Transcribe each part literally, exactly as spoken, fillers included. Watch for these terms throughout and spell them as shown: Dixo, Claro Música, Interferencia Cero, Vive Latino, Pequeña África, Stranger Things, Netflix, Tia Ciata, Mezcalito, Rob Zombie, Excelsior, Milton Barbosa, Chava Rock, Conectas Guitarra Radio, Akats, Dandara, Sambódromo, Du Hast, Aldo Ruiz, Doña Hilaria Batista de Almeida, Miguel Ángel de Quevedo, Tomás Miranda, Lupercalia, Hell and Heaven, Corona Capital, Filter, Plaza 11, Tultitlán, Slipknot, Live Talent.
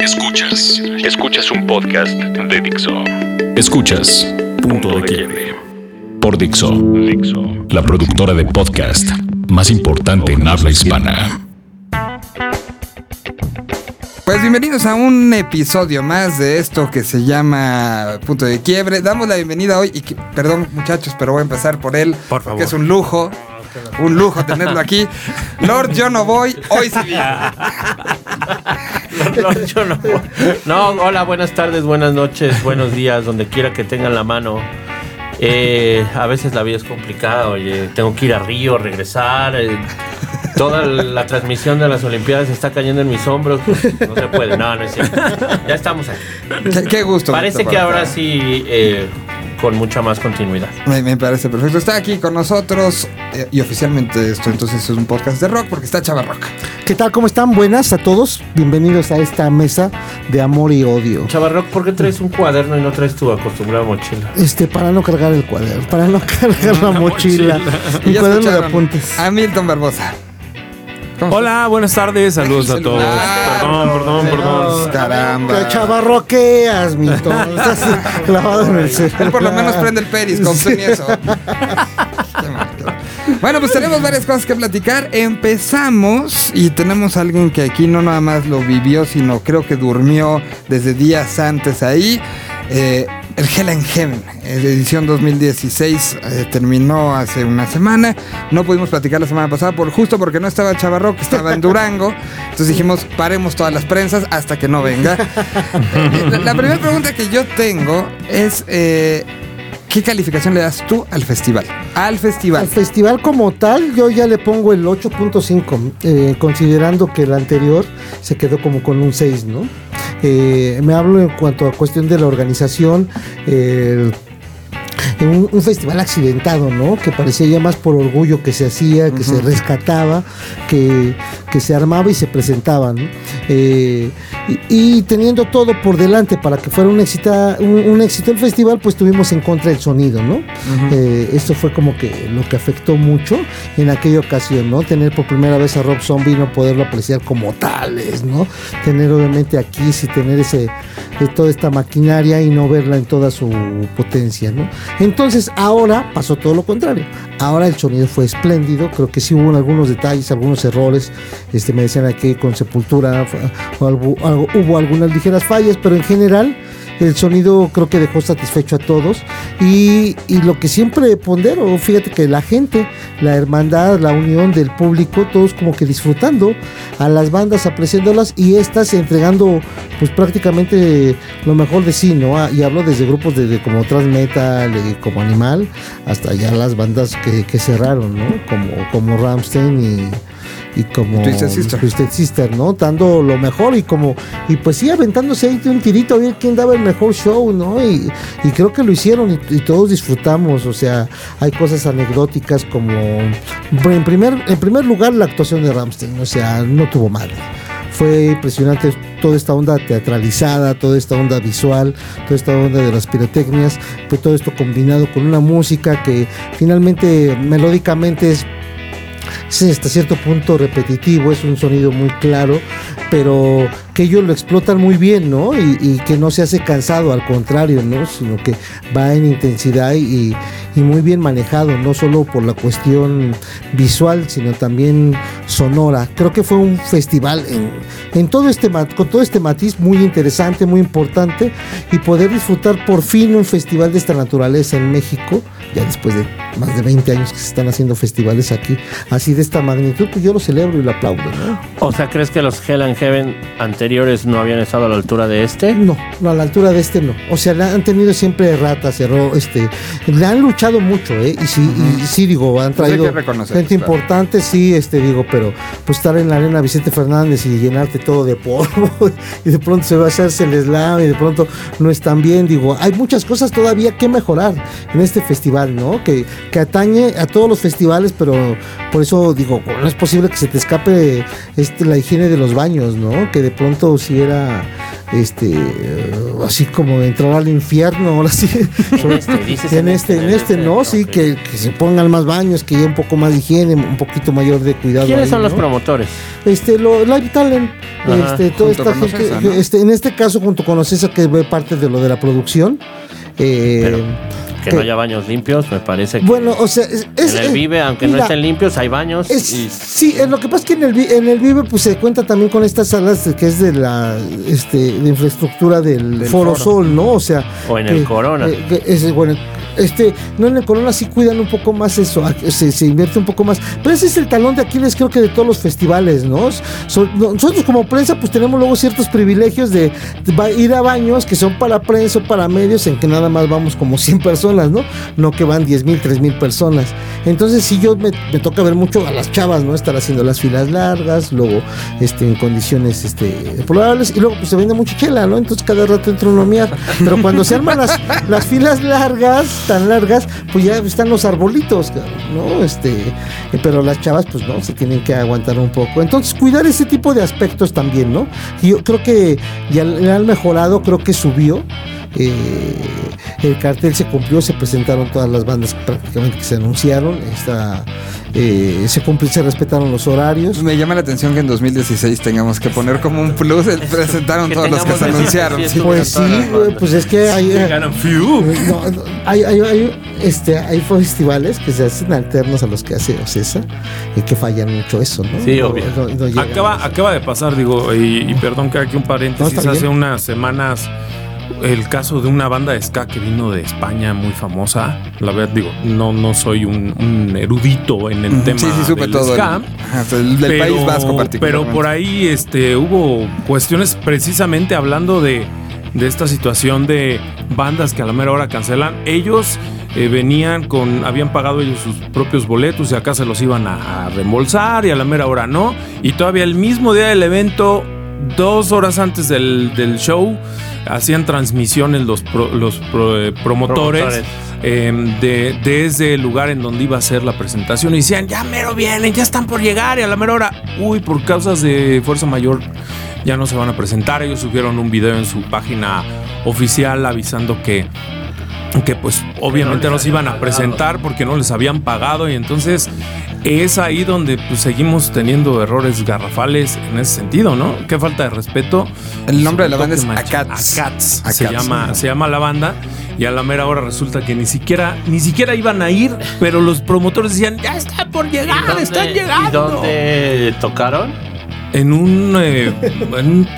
Escuchas, escuchas un podcast de Dixo. Escuchas Punto de Quiebre por Dixo, Dixo, la productora de podcast más importante en habla hispana. Pues bienvenidos a un episodio más de esto que se llama Punto de Quiebre. Damos la bienvenida hoy, y que, perdón muchachos, pero voy a empezar por él, por favor, que es un lujo, un lujo tenerlo aquí. Lord, yo no voy, hoy sí viene. No, no, yo no voy. No, hola, buenas tardes, buenas noches, buenos días, donde quiera que tengan la mano. Eh, a veces la vida es complicada, oye, tengo que ir a Río, regresar, eh, toda la transmisión de las Olimpiadas está cayendo en mis hombros, no se puede, no, no es cierto, ya estamos aquí. Qué, qué gusto. Parece que ahora sí, eh, con mucha más continuidad. Me, me parece perfecto, está aquí con nosotros, eh, y oficialmente esto entonces es un podcast de rock porque está Chava Rock. ¿Qué tal? ¿Cómo están? Buenas a todos, bienvenidos a esta mesa de amor y odio. Chava Rock, ¿por qué traes un cuaderno y no traes tu acostumbrada mochila? Este, para no cargar el cuaderno, para no cargar la mochila, un cuaderno de apuntes. A Milton Barbosa. Hola, buenas tardes, saludos a todos. Perdón, perdón, perdón. Caramba. Chavarroqueas, Milton. Estás clavado en el celular. Él por lo menos prende el peris, con sí. Eso. Bueno, pues tenemos varias cosas que platicar. Empezamos y tenemos a alguien que aquí no nada más lo vivió, sino creo que durmió desde días antes ahí. Eh, el Hell and Heaven, edición dos mil dieciséis, eh, terminó hace una semana. No pudimos platicar la semana pasada por justo porque no estaba Chava Rock, estaba en Durango. Entonces dijimos, paremos todas las prensas hasta que no venga. La, la primera pregunta que yo tengo es... Eh, ¿Qué calificación le das tú al festival? Al festival. Al festival como tal, yo ya le pongo el ocho punto cinco, eh, considerando que el anterior se quedó como con un seis, ¿no? Eh, me hablo en cuanto a cuestión de la organización, eh, un, un festival accidentado, ¿no? Que parecía ya más por orgullo que se hacía, que uh-huh. se rescataba, que, que se armaba y se presentaba, ¿no? Eh, y, y teniendo todo por delante para que fuera un éxito, un, un éxito el festival, pues tuvimos en contra el sonido, ¿no? Uh-huh. Eh, esto fue como que lo que afectó mucho en aquella ocasión, ¿no? Tener por primera vez a Rob Zombie y no poderlo apreciar como tales, ¿no? Tener obviamente a Kiss y tener ese, eh, toda esta maquinaria y no verla en toda su potencia, ¿no? Entonces ahora pasó todo lo contrario. Ahora el sonido fue espléndido, creo que sí hubo algunos detalles, algunos errores, este, me decían aquí con Sepultura o algo, algo, hubo algunas ligeras fallas, pero en general el sonido creo que dejó satisfecho a todos y, y lo que siempre pondero, fíjate que la gente, la hermandad, la unión del público, todos como que disfrutando a las bandas, apreciándolas y estas entregando pues prácticamente lo mejor de sí, ¿no? Y hablo desde grupos de, de como Transmetal, como Animal, hasta ya las bandas que, que cerraron, ¿no? Como, como Rammstein y... y como Twisted Sister. Twisted Sister, ¿no? Dando lo mejor y como y pues sí, aventándose ahí de un tirito a ver quién daba el mejor show, ¿no? Y, y creo que lo hicieron y, y todos disfrutamos, o sea, hay cosas anecdóticas como en primer, en primer lugar la actuación de Rammstein, o sea, no tuvo madre. Fue impresionante toda esta onda teatralizada, toda esta onda visual, toda esta onda de las pirotecnias, pues todo esto combinado con una música que finalmente melódicamente es sí, hasta cierto punto repetitivo, es un sonido muy claro, pero que ellos lo explotan muy bien, ¿no? Y, y que no se hace cansado, al contrario, ¿no? Sino que va en intensidad y, y muy bien manejado, no solo por la cuestión visual, sino también sonora. Creo que fue un festival en, en todo este, con todo este matiz muy interesante, muy importante, y poder disfrutar por fin un festival de esta naturaleza en México, ya después de más de veinte años que se están haciendo festivales aquí, así de esta magnitud, pues yo lo celebro y lo aplaudo, ¿no? O sea, ¿crees que los Hell and Heaven anteriores no habían estado a la altura de este? No, no a la altura de este no. O sea, han tenido siempre ratas, erró, este, le han luchado mucho, ¿eh? Y sí, uh-huh. y sí digo, han traído gente pues, importante, claro. Sí, este, digo, pero pues estar en la arena Vicente Fernández y llenarte todo de polvo y de pronto se va a hacerse el slam y de pronto no están bien, digo, hay muchas cosas todavía que mejorar en este festival, ¿no? Que, que atañe a todos los festivales, pero por eso digo, no es posible que se te escape este, la higiene de los baños, ¿no? Que de pronto si era este uh, así como entrar al infierno ahora sí. En este, dices en este, en este, en este no, no sí, que, que se pongan más baños, que haya un poco más de higiene, un poquito mayor de cuidado. ¿Quiénes ahí, son ¿no? los promotores? Este, lo, Live Talent, ajá, este, toda esta gente, OCESA, ¿no? este, en este caso junto con OCESA, que ve parte de lo de la producción. Eh, Pero... Que, que no haya baños limpios, me parece que bueno, o sea, es, en el Vive, aunque mira, no estén limpios, hay baños. Es, y... Sí, lo que pasa es que en el, en el Vive pues se cuenta también con estas salas que es de la este, de infraestructura del, del Foro Sol, ¿no? O sea, o en que, el Corona. Eh, que es, bueno, este, no, en el Corona sí cuidan un poco más eso, se, se invierte un poco más. Pero ese es el talón de Aquiles, creo que de todos los festivales, ¿no? So, nosotros como prensa pues tenemos luego ciertos privilegios de ir a baños que son para prensa o para medios, en que nada más vamos como cien personas, ¿no? No que van diez mil, tres mil personas. Entonces si sí, yo me, me toca ver mucho a las chavas, ¿no? Estar haciendo las filas largas, luego este, en condiciones este, probables, y luego pues se vende mucha chela, ¿no? Entonces cada rato entra uno a miar. Pero cuando se arman las, las filas largas, tan largas, pues ya están los arbolitos, ¿no? Este, pero las chavas pues no, se tienen que aguantar un poco. Entonces cuidar ese tipo de aspectos también, ¿no? Y yo creo que ya le han mejorado, creo que subió. Eh, el cartel se cumplió, se presentaron todas las bandas prácticamente que se anunciaron. Esta, eh, se cumplió, se respetaron los horarios. Me llama la atención que en dos mil dieciséis tengamos que poner como un plus el presentaron que todos los que se anunciaron. Sí, pues sí, pues es que hay, no, no, hay, hay, hay, este, hay festivales que se hacen alternos a los que hace OCESA y que fallan mucho eso, ¿no? Sí, no, obvio. No, no acaba, acaba de pasar, digo, y, y perdón que aquí un paréntesis, no, hace unas semanas. El caso de una banda de ska que vino de España, muy famosa. La verdad, digo, no, no soy un, un erudito en el uh-huh. tema sí, sí, supe del todo ska. El, hasta el, del pero, País Vasco particularmente. Pero por ahí este, hubo cuestiones precisamente hablando de, de esta situación de bandas que a la mera hora cancelan. Ellos eh, venían con... Habían pagado ellos sus propios boletos y acá se los iban a, a reembolsar y a la mera hora no. Y todavía el mismo día del evento... Dos horas antes del, del show hacían transmisiones los, pro, los pro, eh, promotores, promotores. Eh, de, desde el lugar en donde iba a ser la presentación y decían, ya mero vienen, ya están por llegar y a la mera hora, uy, por causas de fuerza mayor ya no se van a presentar. Ellos subieron un video en su página oficial avisando que que pues obviamente no, no se iban a presentar porque no les habían pagado y entonces es ahí donde pues, seguimos teniendo errores garrafales en ese sentido, ¿no? Qué falta de respeto. El nombre de la banda es Akats. Akats se llama, se llama la banda y a la mera hora resulta que ni siquiera ni siquiera iban a ir, pero los promotores decían, ya está por llegar, dónde, están llegando. ¿Y dónde tocaron? En un, eh, en un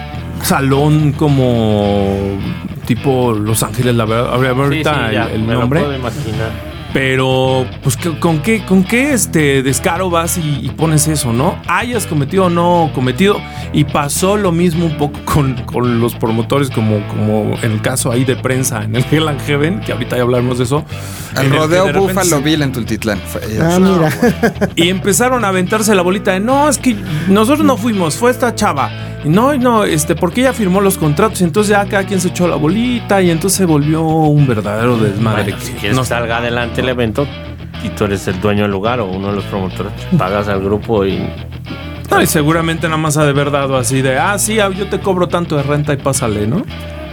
salón como... tipo Los Ángeles, la verdad, ahorita sí, sí, ya, el, el me nombre. Lo puedo imaginar. Pero, pues, ¿con qué, con qué este descaro vas y, y pones eso, no? Hayas cometido o no cometido. Y pasó lo mismo un poco con, con los promotores, como, como en el caso ahí de prensa, en el Hell and Heaven, que ahorita ya hablaremos de eso. El rodeo el repente, Búfalo Bill en Tultitlán. Ah, no, mira. Bueno. Y empezaron a aventarse la bolita de, no, es que nosotros no fuimos, fue esta chava. No, no, este, porque ella firmó los contratos y entonces ya cada quien se echó la bolita y entonces se volvió un verdadero desmadre. Bueno, si quieres no salga adelante el evento y tú eres el dueño del lugar o uno de los promotores, pagas al grupo y... No, y seguramente nada más ha de haber dado así de, ah, sí, yo te cobro tanto de renta y pásale, ¿no?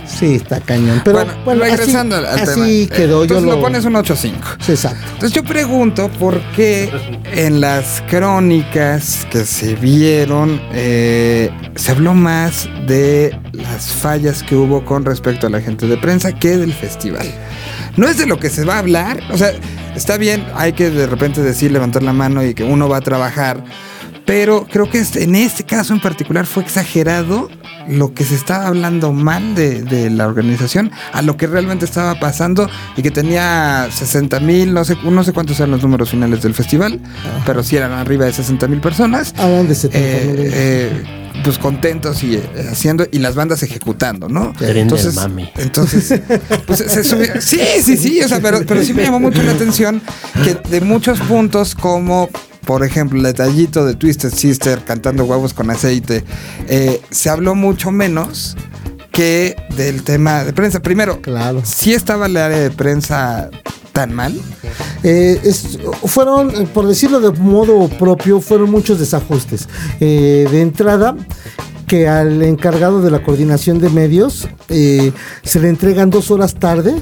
Sí, está cañón. Pero bueno, bueno regresando así, al tema. Así quedó. Entonces yo lo, lo pones un ocho cinco. Sí, exacto. Entonces yo pregunto por qué en las crónicas que se vieron eh, se habló más de las fallas que hubo con respecto a la gente de prensa que del festival. No es de lo que se va a hablar. O sea, está bien, hay que de repente decir, levantar la mano y que uno va a trabajar. Pero creo que en este caso en particular fue exagerado lo que se estaba hablando mal de, de la organización a lo que realmente estaba pasando y que tenía sesenta mil, no sé, no sé cuántos eran los números finales del festival, ah. pero sí eran arriba de sesenta mil personas. ¿A dónde se pues contentos y eh, haciendo y las bandas ejecutando, ¿no? Entonces, mami. entonces pues se subió. Sí, sí, sí, o sea, pero, pero sí me llamó mucho la atención que de muchos puntos como por ejemplo el detallito de Twisted Sister cantando huevos con aceite eh, se habló mucho menos que del tema de prensa. Primero, claro. sí estaba el área de prensa tan mal. Eh, es, fueron, por decirlo de modo propio, fueron muchos desajustes. Eh, de entrada, que al encargado de la coordinación de medios eh, se le entregan dos horas tarde,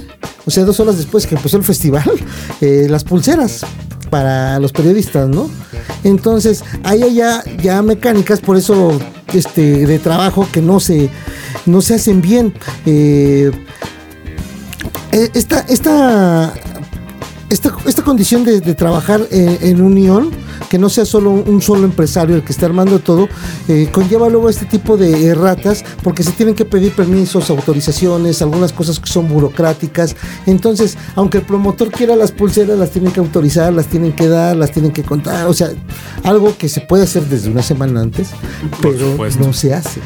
o sea, dos horas después que empezó el festival, eh, las pulseras para los periodistas, ¿no? Entonces, ahí hay ya, ya mecánicas, por eso, este, de trabajo que no se, no se hacen bien. Eh, esta, esta, esta, esta condición de, de trabajar en, en unión, que no sea solo un solo empresario el que está armando todo, eh, conlleva luego este tipo de erratas, porque se tienen que pedir permisos, autorizaciones, algunas cosas que son burocráticas. Entonces, aunque el promotor quiera las pulseras, las tienen que autorizar, las tienen que dar, las tienen que contar, o sea, algo que se puede hacer desde una semana antes, pero no se hace.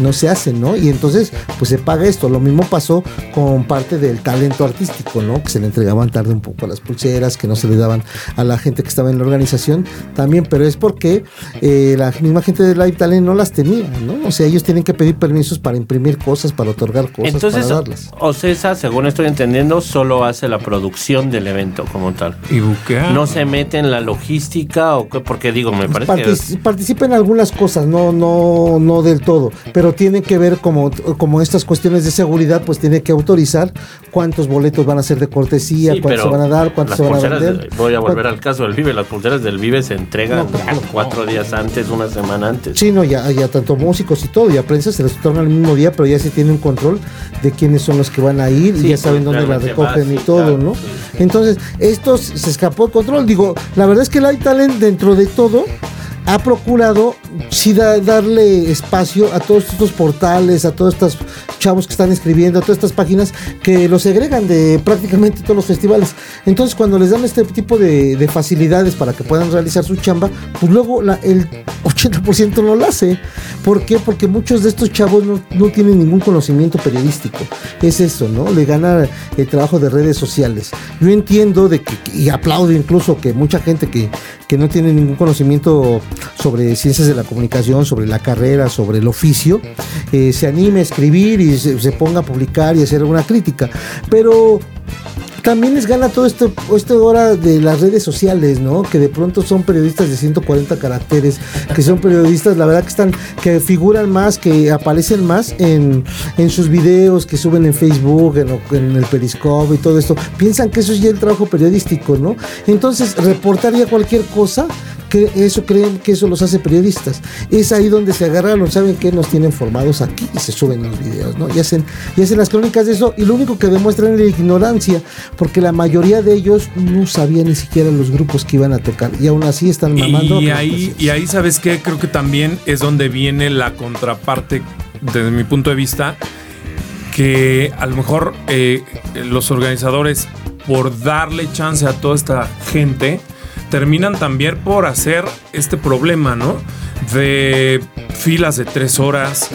No se hace, ¿no? Y entonces, pues se paga esto. Lo mismo pasó con parte del talento artístico, ¿no? Que se le entregaban tarde un poco a las pulseras, que no se le daban a la gente que estaba en la organización también, pero es porque eh, la misma gente de Live Talent no las tenía, ¿no? O sea, ellos tienen que pedir permisos para imprimir cosas, para otorgar cosas, entonces, para darlas. OCESA, según estoy entendiendo, solo hace la producción del evento como tal. ¿Y buquea? ¿No se mete en la logística o qué? Porque digo, me parece Partic- que... participa en algunas cosas, no, no, no del todo, pero Pero tiene que ver como, como estas cuestiones de seguridad, pues tiene que autorizar cuántos boletos van a ser de cortesía, sí, cuántos se van a dar, cuántos se van a vender. De, voy a volver al caso del Vive, las pulseras del Vive se entregan no, claro, cuatro no. días antes, una semana antes. Sí, no, ya, ya tanto músicos y todo, ya prensa se les torna el mismo día, pero ya se tiene un control de quiénes son los que van a ir, sí, y ya saben pues, dónde las recogen más, y todo, claro, ¿no? Sí, sí. Entonces, esto se escapó de control. Digo, la verdad es que Live Talent, dentro de todo, ha procurado sí da, darle espacio a todos estos portales, a todos estos chavos que están escribiendo, a todas estas páginas que los segregan de prácticamente todos los festivales. Entonces, cuando les dan este tipo de, de facilidades para que puedan realizar su chamba, pues luego la, el ochenta por ciento no lo hace. ¿Por qué? Porque muchos de estos chavos no, no tienen ningún conocimiento periodístico. Es eso, ¿no? Le gana el trabajo de redes sociales. Yo entiendo de que, y aplaudo incluso que mucha gente que, que no tiene ningún conocimiento sobre ciencias de la comunicación, sobre la carrera, sobre el oficio, eh, se anime a escribir y se, se ponga a publicar y hacer una crítica, pero también les gana todo esto, esta hora de las redes sociales, ¿no? Que de pronto son periodistas de ciento cuarenta caracteres, que son periodistas, la verdad que están, que figuran más, que aparecen más en, en sus videos, que suben en Facebook, en, en el Periscope y todo esto. Piensan que eso es ya el trabajo periodístico, ¿no? Entonces, reportar ya cualquier cosa, que eso creen que eso los hace periodistas. Es ahí donde se agarraron, saben que nos tienen formados aquí y se suben los videos, ¿no? Y hacen, y hacen las crónicas de eso, y lo único que demuestran es la ignorancia, porque la mayoría de ellos no sabían ni siquiera los grupos que iban a tocar y aún así están mamando. Y ahí, y ahí, ¿sabes qué? Creo que también es donde viene la contraparte, desde mi punto de vista, que a lo mejor eh, los organizadores, por darle chance a toda esta gente, terminan también por hacer este problema, ¿no? De filas de tres horas,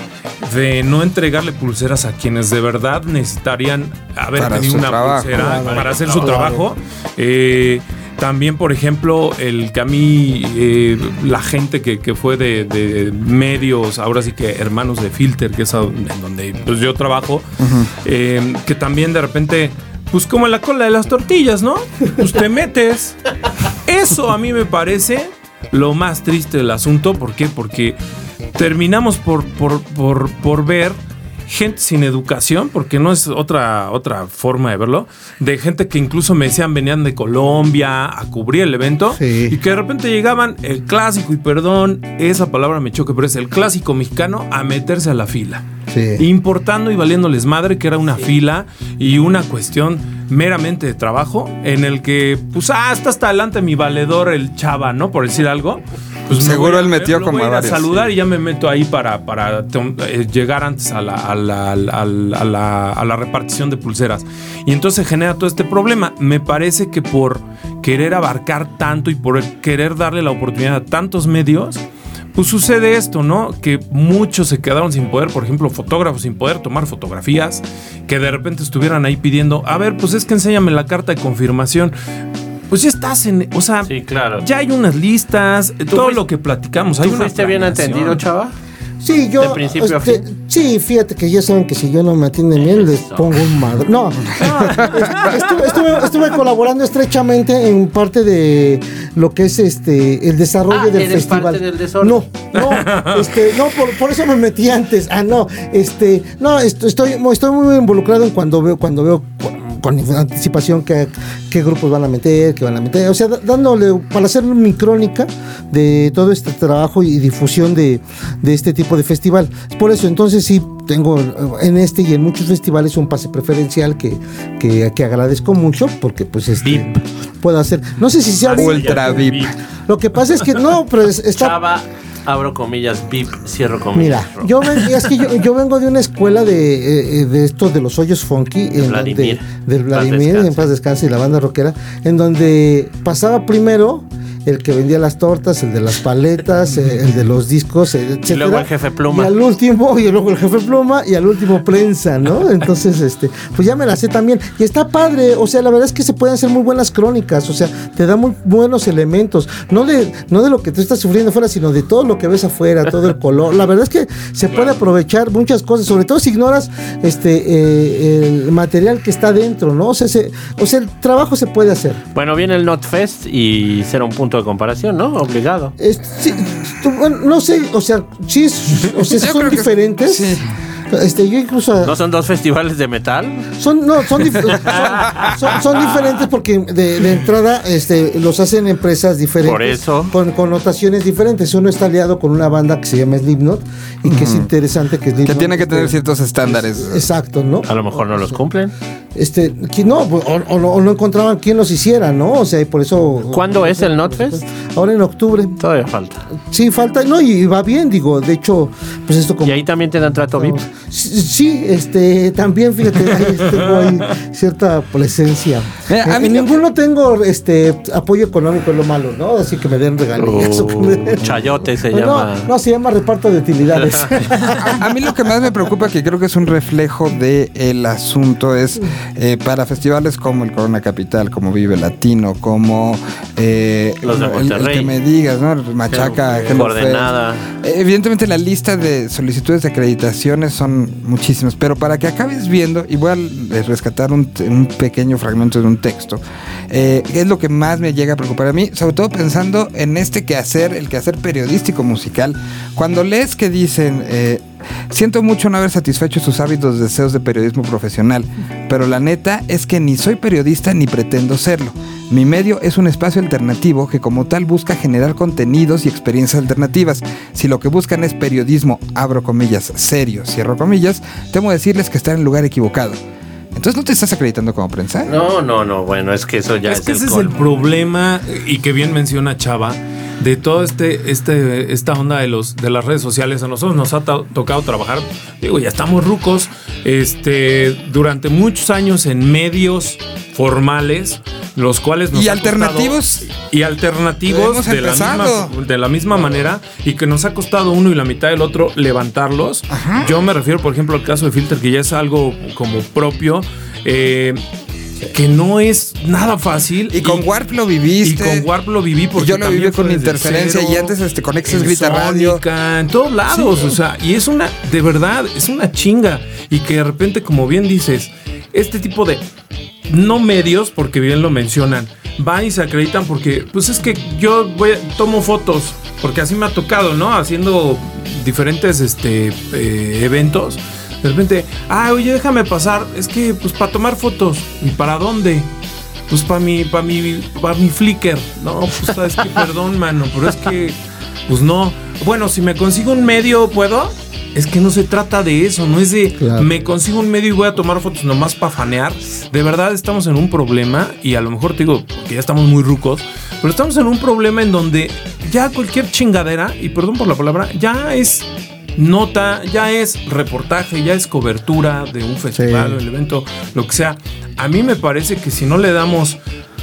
de no entregarle pulseras a quienes de verdad necesitarían haber para tenido una trabajo, pulsera claro, para claro, hacer claro, su trabajo. Claro. Eh, también, por ejemplo, el que a mí, eh, la gente que, que fue de, de medios, ahora sí que hermanos de Filter, que es en donde pues, yo trabajo, uh-huh. eh, que también de repente, pues como en la cola de las tortillas, ¿no? Pues te metes. Eso a mí me parece lo más triste del asunto. ¿Por qué? Porque terminamos por, por, por, por ver gente sin educación, porque no es otra, otra forma de verlo, de gente que incluso me decían venían de Colombia a cubrir el evento, sí, y que de repente llegaban el clásico, y perdón, esa palabra me choca, pero es el clásico mexicano, a meterse a la fila. Sí. Importando y valiéndoles madre que era una sí. fila y una cuestión meramente de trabajo en el que, pues, ah, está hasta adelante mi valedor, el Chava, ¿no? Por decir algo. Pues seguro me él metió a, como a varios. Saludar y ya me meto ahí para, para eh, llegar antes a la, a, la, a, la, a, la, a la repartición de pulseras. Y entonces genera todo este problema. Me parece que por querer abarcar tanto y por querer darle la oportunidad a tantos medios, pues sucede esto, ¿no? Que muchos se quedaron sin poder, por ejemplo, fotógrafos sin poder tomar fotografías, que de repente estuvieran ahí pidiendo, a ver, pues es que enséñame la carta de confirmación. Pues ya estás en, o sea, sí, claro, ya hay unas listas, todo fuiste, lo que platicamos. Hay ¿Tú una fuiste bien atendido, Chava? Sí, yo... De principio a fin. Sí, fíjate que ya saben que si yo no me atienden bien, les pongo un madre. No, estuve, estuve, estuve colaborando estrechamente en parte de lo que es este el desarrollo ah, del eres festival. Parte del desorden. No, no, este, no, por, por eso me metí antes. Ah, no, este, no, estoy, estoy muy involucrado en cuando veo, cuando veo con anticipación qué, qué grupos van a meter, qué van a meter, o sea, dándole para hacer mi crónica de todo este trabajo y difusión de, de este tipo de festival. Por eso, entonces sí, tengo en este y en muchos festivales un pase preferencial que, que, que agradezco mucho porque pues este, V I P puedo hacer, no sé si sea ultra V I P. V I P, lo que pasa es que no, pero está... Chava. Abro comillas, pip, cierro comillas. Mira, yo, ven, es que yo, yo vengo de una escuela de, de estos de los hoyos funky, en Vladimir, donde, de Vladimir, en paz descanse, y la banda rockera, en donde pasaba primero el que vendía las tortas, el de las paletas, el de los discos, etcétera. Y luego el jefe pluma. Y al último, y luego el jefe pluma, y al último prensa, ¿no? Entonces, este, pues ya me la sé también. Y está padre, o sea, la verdad es que se pueden hacer muy buenas crónicas, o sea, te da muy buenos elementos, no de, no de lo que tú estás sufriendo afuera, sino de todo lo que ves afuera, todo el color. La verdad es que se puede aprovechar muchas cosas, sobre todo si ignoras este, eh, el material que está dentro, ¿no? O sea, se, o sea, el trabajo se puede hacer. Bueno, viene el NotFest y será un punto de comparación, ¿no? Obligado. Eh, sí, bueno, no sé, o sea, sí, o sea, son diferentes. Sí. Este, yo incluso, ¿no son dos festivales de metal? Son, no, son, dif- son, son, son diferentes porque de, de entrada este, los hacen empresas diferentes. Por eso. Con connotaciones diferentes. Uno está aliado con una banda que se llama Slipknot y que mm. es interesante que Slipknot. Que tiene que tener ciertos estándares. Es, exacto, ¿no? A lo mejor no los cumplen. Este, no, o, o, o no encontraban quién los hiciera, ¿no? O sea, y por eso. ¿Cuándo es el NotFest? Ahora en octubre. Todavía falta. Sí, falta, no, y va bien, digo, de hecho, pues esto como. ¿Y ahí también te dan trato V I P? Sí, este, también, fíjate, ahí tengo ahí cierta presencia. Mira, a mí ninguno tengo este apoyo económico, es lo malo, ¿no? Así que me den regalías. Uh, chayote se no, llama. No, no, se llama reparto de utilidades. a, a mí lo que más me preocupa, que creo que es un reflejo del asunto, es eh, para festivales como el Corona Capital, como Vive Latino, como eh, Los de Monterrey, el, el que me digas, ¿no? Machaca, que Coordenada. Eh, evidentemente la lista de solicitudes de acreditaciones son muchísimas, pero para que acabes viendo, y voy a rescatar un, un pequeño fragmento de un texto, eh, es lo que más me llega a preocupar a mí, sobre todo pensando en este quehacer, el quehacer periodístico musical. Cuando lees que dicen... Eh, siento mucho no haber satisfecho sus ávidos deseos de periodismo profesional, pero la neta es que ni soy periodista ni pretendo serlo. Mi medio es un espacio alternativo que como tal busca generar contenidos y experiencias alternativas. Si lo que buscan es periodismo, abro comillas, serio, cierro comillas, temo decirles que están en el lugar equivocado. Entonces no te estás acreditando como prensa. No, no, no, bueno, es que eso ya es, es que el ese colmo. Es el problema, y que bien menciona Chava, de todo este, este, esta onda de los, de las redes sociales. A nosotros nos ha to- tocado trabajar, digo, ya estamos rucos, este, durante muchos años en medios formales, los cuales nos y ha alternativos costado, y alternativos de la, misma, de la misma manera, y que nos ha costado uno y la mitad del otro levantarlos. Ajá. Yo me refiero, por ejemplo, al caso de Filter, que ya es algo como propio. Eh, Que no es nada fácil. Y con y, Warp lo viviste. Y con Warp lo viví porque yo lo viví con Interferencia Cero, y antes este, Conectas Guitarra Radio. En todos lados, sí. O sea, y es una, de verdad, es una chinga. Y que de repente, como bien dices, este tipo de no medios, porque bien lo mencionan, van y se acreditan porque, pues es que yo voy, tomo fotos, porque así me ha tocado, ¿no? Haciendo diferentes este, eh, eventos. De repente, ah, oye, déjame pasar, es que, pues, para tomar fotos. ¿Y para dónde? Pues, para mi, para mi, para mi Flickr. No, pues, ¿sabes qué? Perdón, mano, pero es que, pues, no. Bueno, si me consigo un medio, ¿puedo? Es que no se trata de eso, no es de claro. Me consigo un medio y voy a tomar fotos nomás para fanear. De verdad, estamos en un problema, y a lo mejor te digo que ya estamos muy rucos, pero estamos en un problema en donde ya cualquier chingadera, y perdón por la palabra, ya es... nota, ya es reportaje, ya es cobertura de un festival, sí, el evento, lo que sea. A mí me parece que si no le damos,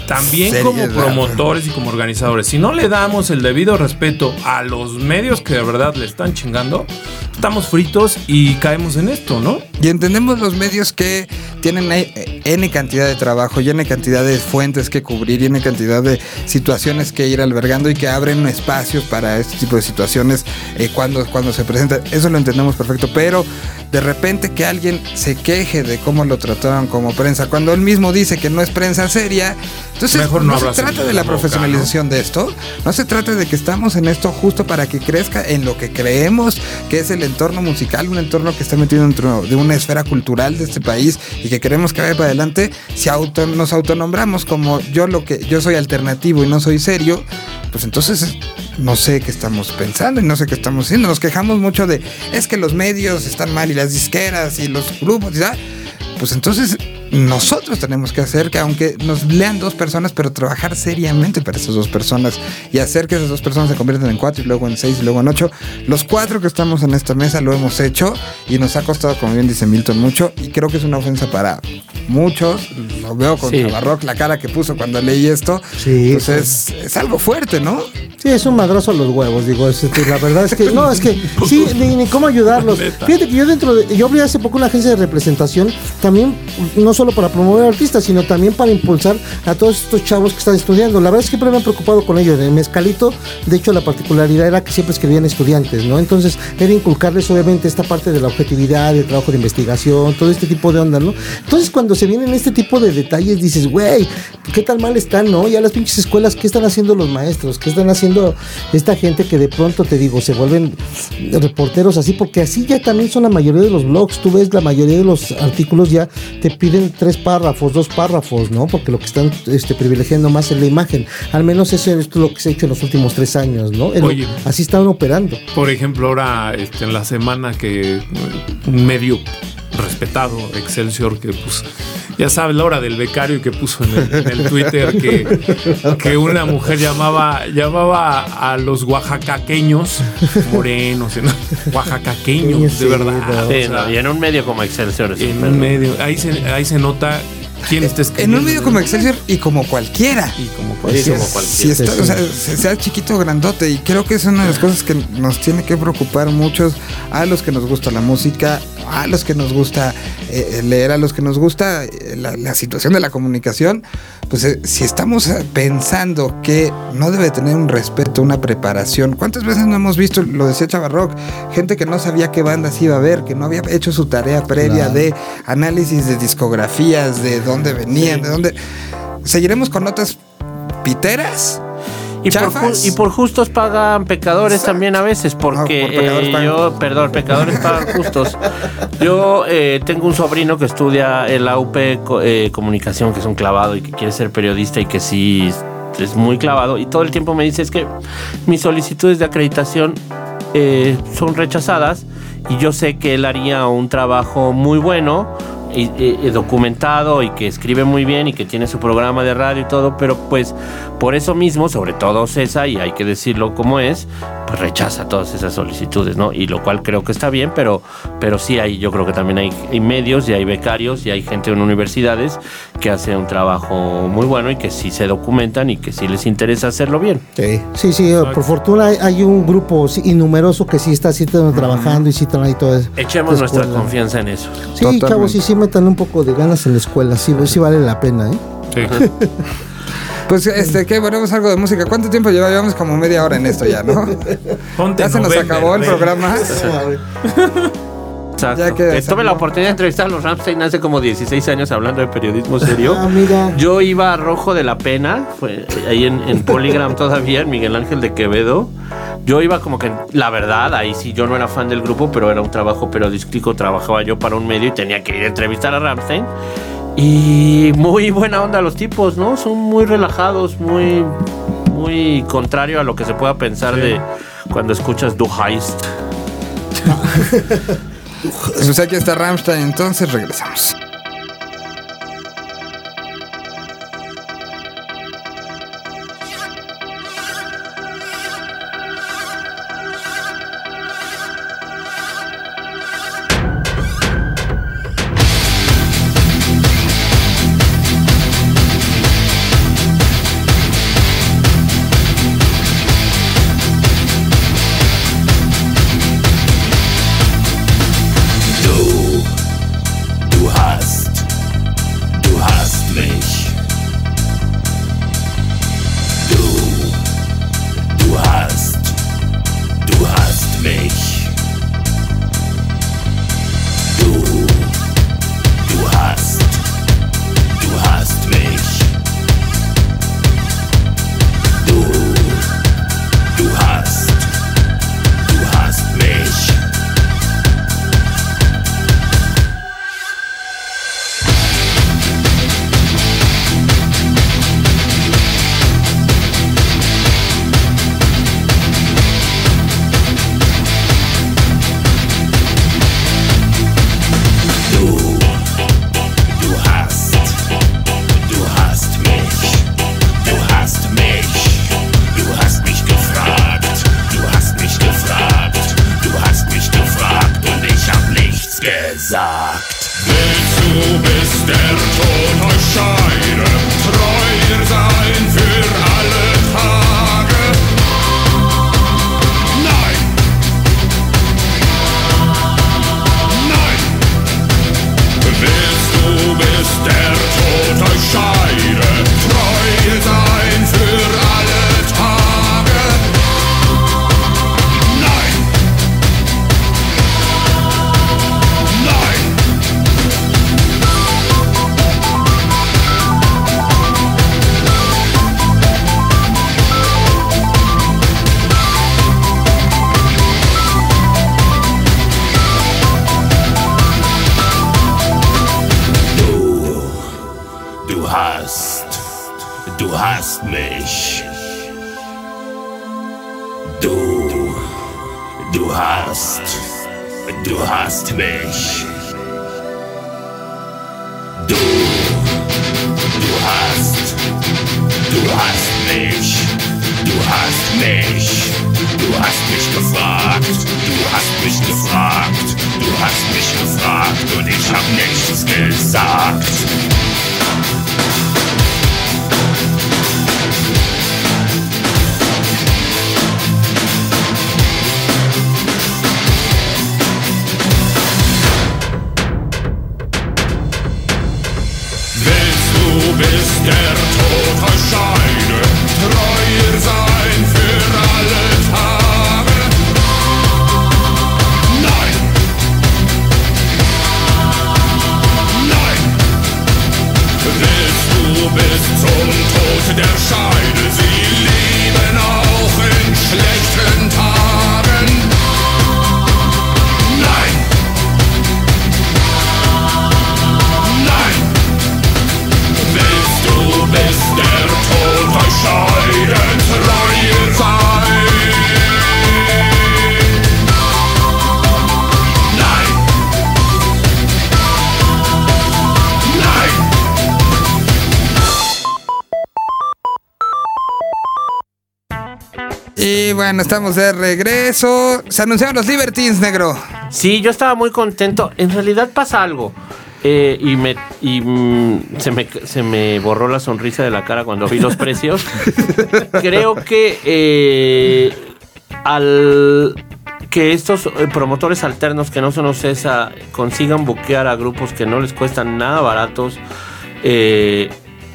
también seriedad, como promotores y como organizadores, si no le damos el debido respeto a los medios que de verdad le están chingando, estamos fritos y caemos en esto, ¿no? Y entendemos los medios que tienen N cantidad de trabajo y N cantidad de fuentes que cubrir y N cantidad de situaciones que ir albergando y que abren espacios para este tipo de situaciones eh, cuando, cuando se presentan. Eso lo entendemos perfecto, pero de repente que alguien se queje de cómo lo trataron como prensa, cuando él mismo dice que no es prensa seria, entonces mejor no, no se trata de la, la profesionalización, boca, ¿no?, de esto, no se trata de que estamos en esto justo para que crezca en lo que creemos que es el entorno musical, un entorno que está metido dentro de una esfera cultural de este país y que queremos que vaya para adelante. Si auto, nos autonombramos como yo lo que yo soy alternativo y no soy serio, pues entonces no sé qué estamos pensando y no sé qué estamos haciendo. Nos quejamos mucho de es que los medios están mal y las disqueras y los grupos y tal. Pues entonces nosotros tenemos que hacer que aunque nos lean dos personas, pero trabajar seriamente para esas dos personas y hacer que esas dos personas se conviertan en cuatro y luego en seis y luego en ocho. Los cuatro que estamos en esta mesa lo hemos hecho y nos ha costado, como bien dice Milton, mucho, y creo que es una ofensa para muchos. Lo veo con sí. Chava Rock, la cara que puso cuando leí esto. Sí, entonces sí. Es, es algo fuerte, ¿no? Sí, es un madrazo a los huevos, digo, es, la verdad es que no, es que sí, ni, ni cómo ayudarlos. Fíjate que yo dentro de, yo abrí hace poco una agencia de representación también, no solo para promover artistas, sino también para impulsar a todos estos chavos que están estudiando. La verdad es que siempre me he preocupado con ellos. En Mezcalito, de hecho, la particularidad era que siempre escribían estudiantes, ¿no? Entonces, era inculcarles, obviamente, esta parte de la objetividad, el trabajo de investigación, todo este tipo de onda, ¿no? Entonces, cuando se vienen este tipo de detalles, dices, güey, ¿qué tan mal están, no? Ya las pinches escuelas, ¿qué están haciendo los maestros? ¿Qué están haciendo esta gente que de pronto, te digo, se vuelven reporteros así? Porque así ya también son la mayoría de los blogs. Tú ves la mayoría de los artículos ya te piden tres párrafos, dos párrafos, ¿no? Porque lo que están este, privilegiando más es la imagen. Al menos eso es lo que se ha hecho en los últimos tres años, ¿no? El, Oye, así están operando. Por ejemplo, ahora este, en la semana que un medio respetado, Excelsior, que pues ya sabes, la hora del becario, que puso en el, en el Twitter que, que una mujer llamaba llamaba a los oaxacaqueños morenos, ¿no? Oaxacaqueños, sí, de verdad. Sí, o sea, no, y en un medio como Excelsior. En un perdón. medio, ahí se, ahí se nota quién está escribiendo. En un medio como Excelsior y como cualquiera. Y como cualquiera. Sí, sí, sí, sí, sí. O sea, sea chiquito o grandote, y creo que es una de las cosas que nos tiene que preocupar muchos a los que nos gusta la música, a los que nos gusta eh, leer, a los que nos gusta eh, la, la situación de la comunicación. Pues eh, si estamos pensando que no debe tener un respeto, una preparación, ¿cuántas veces no hemos visto, lo decía Chava Rock, gente que no sabía qué bandas iba a ver, que no había hecho su tarea previa, claro, de análisis de discografías, de dónde venían, sí, de dónde? Seguiremos con notas piteras. Y por, y por justos pagan pecadores. Exacto. También a veces, porque no, por pecadores eh, pagan. yo, perdón, pecadores pagan justos. Yo eh, tengo un sobrino que estudia en la U P eh, comunicación, que es un clavado y que quiere ser periodista y que sí es muy clavado, y todo el tiempo me dice, es que mis solicitudes de acreditación eh, son rechazadas y yo sé que él haría un trabajo muy bueno, Y, y, documentado, y que escribe muy bien y que tiene su programa de radio y todo, pero pues por eso mismo, sobre todo OCESA, y hay que decirlo como es, pues rechaza todas esas solicitudes, ¿no? Y lo cual creo que está bien, pero, pero sí hay, yo creo que también hay, hay medios y hay becarios y hay gente en universidades que hace un trabajo muy bueno y que sí se documentan y que sí les interesa hacerlo bien. Sí, sí, sí, por fortuna hay un grupo innumeroso que sí está sí, trabajando y sí están ahí todo eso. Echemos nuestra confianza en eso. Sí, totalmente. Chavos, sí, sí, metan un poco de ganas en la escuela, sí, sí vale la pena, ¿eh? Sí. Pues este, que ponemos algo de música. ¿Cuánto tiempo lleva? Llevamos como media hora en esto ya, ¿no? Ponte ya se nos acabó el programa. Exacto. Ya que tuve la oportunidad de entrevistar a los Rammstein hace como dieciséis años hablando de periodismo serio. Ah, mira. Yo iba a Rojo de la Pena, fue ahí en, en Polygram todavía, en Miguel Ángel de Quevedo. Yo iba como que, la verdad, ahí sí yo no era fan del grupo, pero era un trabajo periodístico, trabajaba yo para un medio y tenía que ir a entrevistar a Rammstein. Y muy buena onda los tipos, ¿no? Son muy relajados, muy, muy contrario a lo que se pueda pensar, sí, de cuando escuchas Du Hast. Pues aquí está Rammstein, entonces regresamos. sagt. Willst du, bis der Tod euch scheide, treu ihr sein für alle Tage? Nein! Nein! Willst du, bis der Tod euch scheide, treu ihr sein für alle Tage? Du hast mich. Du, du hast, du hast mich. Du, du hast, du hast mich. Du hast mich. Du hast mich gefragt. Du hast mich gefragt. Du hast mich gefragt und ich hab nichts gesagt. Der Tod euch scheide, treu sein für alle Tage. Nein! Nein! Willst du bis zum Tod der Scheide, sie leben auch in schlechten Tagen? Y bueno, estamos de regreso. Se anunciaron los Libertines, negro. Sí, yo estaba muy contento. En realidad pasa algo. Eh, y me, y mm, se me se me borró la sonrisa de la cara cuando vi los precios. Creo que eh, al que estos promotores alternos que no son OCESA consigan buquear a grupos que no les cuestan nada baratos eh,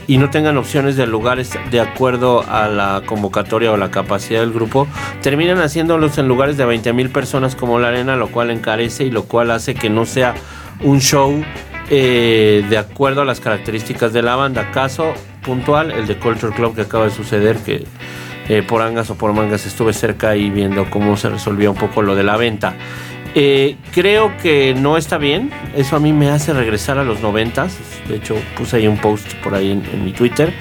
y no tengan opciones de lugares de acuerdo a la convocatoria o la capacidad del grupo, terminan haciéndolos en lugares de veinte mil personas como la Arena, lo cual encarece y lo cual hace que no sea un show Eh, de acuerdo a las características de la banda. Caso puntual, el de Culture Club, que acaba de suceder, que eh, por angas o por mangas estuve cerca ahí viendo cómo se resolvía un poco lo de la venta. Eh, creo que no está bien. Eso a mí me hace regresar a los noventas. De hecho, puse ahí un post por ahí en, en mi Twitter,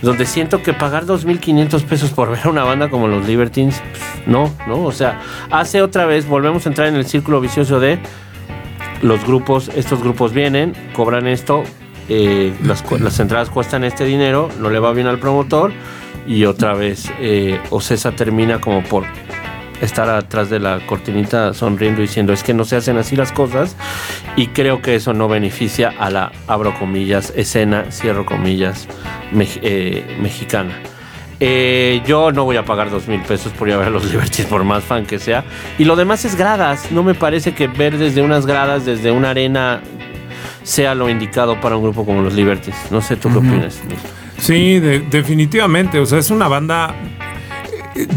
donde siento que pagar dos mil quinientos pesos por ver a una banda como los Libertines, pues, no, no, o sea, hace otra vez, volvemos a entrar en el círculo vicioso de los grupos, estos grupos vienen, cobran esto, eh, las, las entradas cuestan este dinero, no le va bien al promotor y otra vez eh, OCESA termina como por estar atrás de la cortinita sonriendo diciendo es que no se hacen así las cosas, y creo que eso no beneficia a la, abro comillas, escena, cierro comillas, me, eh, mexicana. Eh, yo no voy a pagar dos mil pesos por ir a ver a los Libertines, por más fan que sea. Y lo demás es gradas. No me parece que ver desde unas gradas, desde una arena, sea lo indicado para un grupo como los Libertines. No sé, ¿tú qué opinas? Sí, de- definitivamente. O sea, es una banda...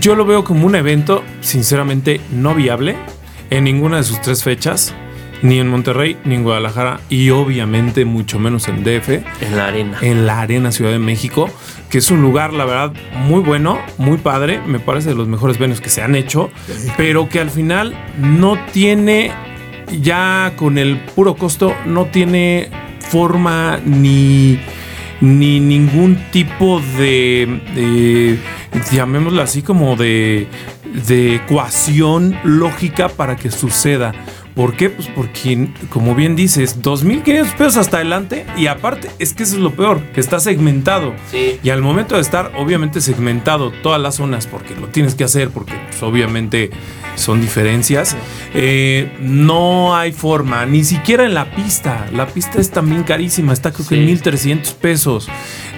Yo lo veo como un evento, sinceramente, no viable en ninguna de sus tres fechas. Ni en Monterrey, ni en Guadalajara, y obviamente mucho menos en D F. En la Arena. En la Arena Ciudad de México, que es un lugar, la verdad, muy bueno, muy padre. Me parece de los mejores venues que se han hecho, pero que al final no tiene, ya con el puro costo, no tiene forma ni, ni ningún tipo de, de, llamémoslo así, como de, de ecuación lógica para que suceda. ¿Por qué? Pues porque, como bien dices, dos mil quinientos pesos hasta adelante. Y aparte, es que eso es lo peor, que está segmentado. Sí. Y al momento de estar, obviamente, segmentado todas las zonas, porque lo tienes que hacer, porque pues, obviamente son diferencias. Sí. Eh, no hay forma, ni siquiera en la pista. La pista es también carísima, está creo que en sí. mil trescientos pesos.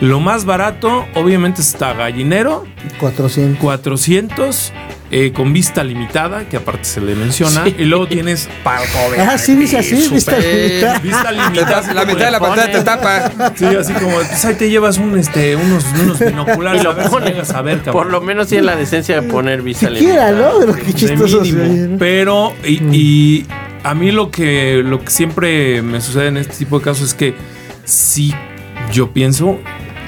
Lo más barato, obviamente, está Gallinero. cuatrocientos. cuatrocientos. Eh, con vista limitada, que aparte se le menciona, sí. Y luego tienes Parkover. Ah, sí, dice así, super, vista limitada. Vista limitada. La mitad de la pantalla te tapa. Sí, así como, pues ahí te llevas un, este, unos, unos binoculares. Y lo pones a ver, cabrón. Por lo menos tiene la decencia de poner vista siquiera, limitada. ¿No? De lo que chistoso. Pero, y, y a mí lo que, lo que siempre me sucede en este tipo de casos es que sí, yo pienso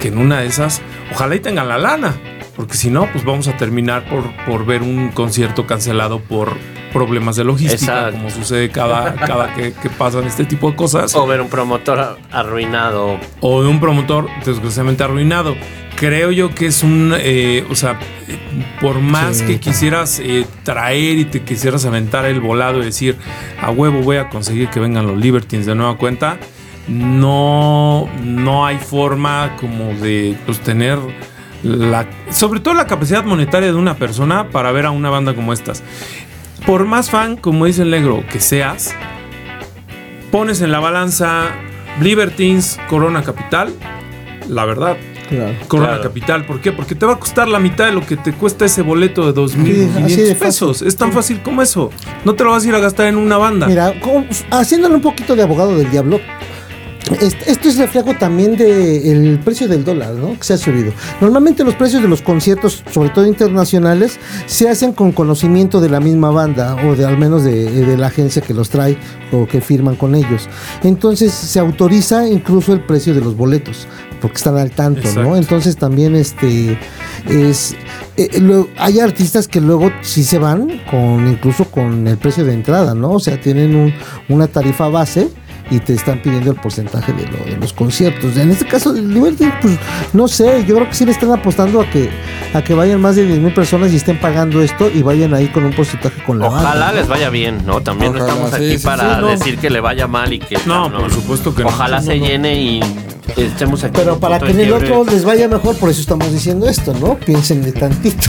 que en una de esas, ojalá y tengan la lana. Porque si no, pues vamos a terminar por, por ver un concierto cancelado por problemas de logística. Exacto. Como sucede cada, cada que, que pasan este tipo de cosas. O ver un promotor arruinado. O de un promotor desgraciadamente arruinado. Creo yo que es un... Eh, o sea, por más sí, que quisieras eh, traer y te quisieras aventar el volado y decir, a huevo voy a conseguir que vengan los Libertines de nueva cuenta, no, no hay forma como de pues, tener... La, sobre todo la capacidad monetaria de una persona para ver a una banda como estas. Por más fan, como dice el negro, que seas, pones en la balanza Libertines, Corona Capital, la verdad. Claro, Corona claro. Capital, ¿por qué? Porque te va a costar la mitad de lo que te cuesta ese boleto de dos mil quinientos pesos. Es tan fácil como eso. No te lo vas a ir a gastar en una banda. Mira, haciéndole un poquito de abogado del diablo. Esto es reflejo también del precio del dólar, ¿no? Que se ha subido. Normalmente los precios de los conciertos, sobre todo internacionales, se hacen con conocimiento de la misma banda o de al menos de, de la agencia que los trae o que firman con ellos. Entonces se autoriza incluso el precio de los boletos porque están al tanto. Exacto. ¿No? Entonces también este es eh, lo, hay artistas que luego sí se van con incluso con el precio de entrada, ¿no? O sea, tienen un, una tarifa base y te están pidiendo el porcentaje de, lo, de los conciertos. En este caso, el nivel de, pues, no sé, yo creo que sí le están apostando a que a que vayan más de diez mil personas y estén pagando esto y vayan ahí con un porcentaje con la ojalá banda, ¿no? Les vaya bien, ¿no? También ojalá, no estamos sí, aquí sí, para sí, no. decir que le vaya mal y que... No, no por supuesto que ojalá no. Ojalá se no, no. llene y estemos aquí. Pero para que en el otro les vaya mejor, por eso estamos diciendo esto, ¿no? Piénsenle tantito.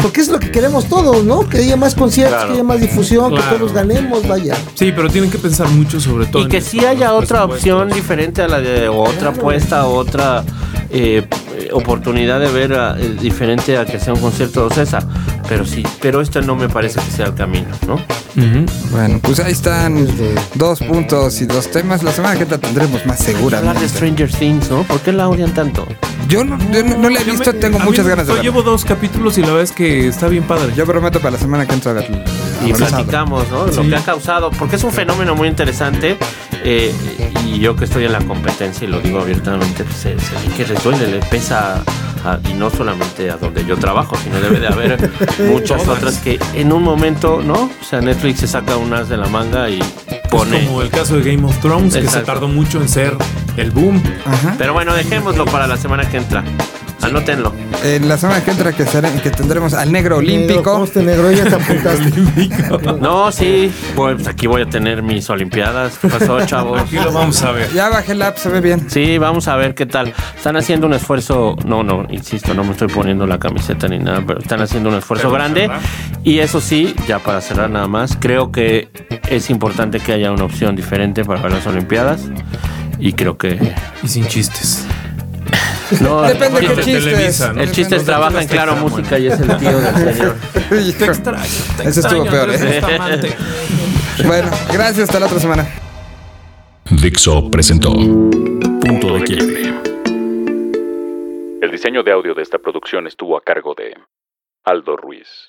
Porque es lo que queremos todos, ¿no? Que haya más conciertos, claro. que haya más difusión, claro. que todos ganemos, vaya. Sí, pero tienen que pensar mucho sobre todo. Y que sí haya otra opción diferente a la de otra apuesta, claro. otra eh, oportunidad de ver a, eh, diferente a que sea un concierto de OCESA. Pero sí, pero esto no me parece que sea el camino, ¿no? Uh-huh. Bueno, pues ahí están dos puntos y dos temas. La semana que viene tendremos más seguramente. Hablar de Stranger Things, ¿no? ¿Por qué la odian tanto? Yo no, yo no, no la he yo visto, me, tengo muchas mí, ganas de verla. Yo llevo dos capítulos y la verdad es que está bien padre. Yo prometo para la semana que entra a verla. Y platicamos, ¿no? Sí. Lo que ha causado, porque es un fenómeno muy interesante. Eh, y yo que estoy en la competencia y lo digo abiertamente, pues, se, se, que les duele, les pesa. A, y no solamente a donde yo trabajo, sino debe de haber muchas otras que en un momento, ¿no? O sea, Netflix se saca un as de la manga y pone... Es como el caso de Game of Thrones, exacto. que se tardó mucho en ser el boom. Ajá. Pero bueno, dejémoslo para la semana que entra. Anótenlo. En eh, la semana que entra que, será, que tendremos al negro olímpico. Este negro ya te apuntaste. No, sí. Pues aquí voy a tener mis olimpiadas. ¿Qué pasó, chavos? Aquí lo vamos a ver. Ya bajé el app, se ve bien. Sí, vamos a ver qué tal. Están haciendo un esfuerzo. No, no, insisto, no me estoy poniendo la camiseta ni nada, pero están haciendo un esfuerzo pero grande. Cerrar. Y eso sí, ya para cerrar nada más, creo que es importante que haya una opción diferente para ver las olimpiadas. Y creo que... Y sin chistes. No, depende de qué chistes. Televisa, ¿no? El chiste es trabaja en Claro Música y es el tío del señor. Te extraño. Te Eso extraño, estuvo peor, ¿eh? Bueno, gracias, hasta la otra semana. Dixo presentó Punto de Quiebre. El diseño de audio de esta producción estuvo a cargo de Aldo Ruiz.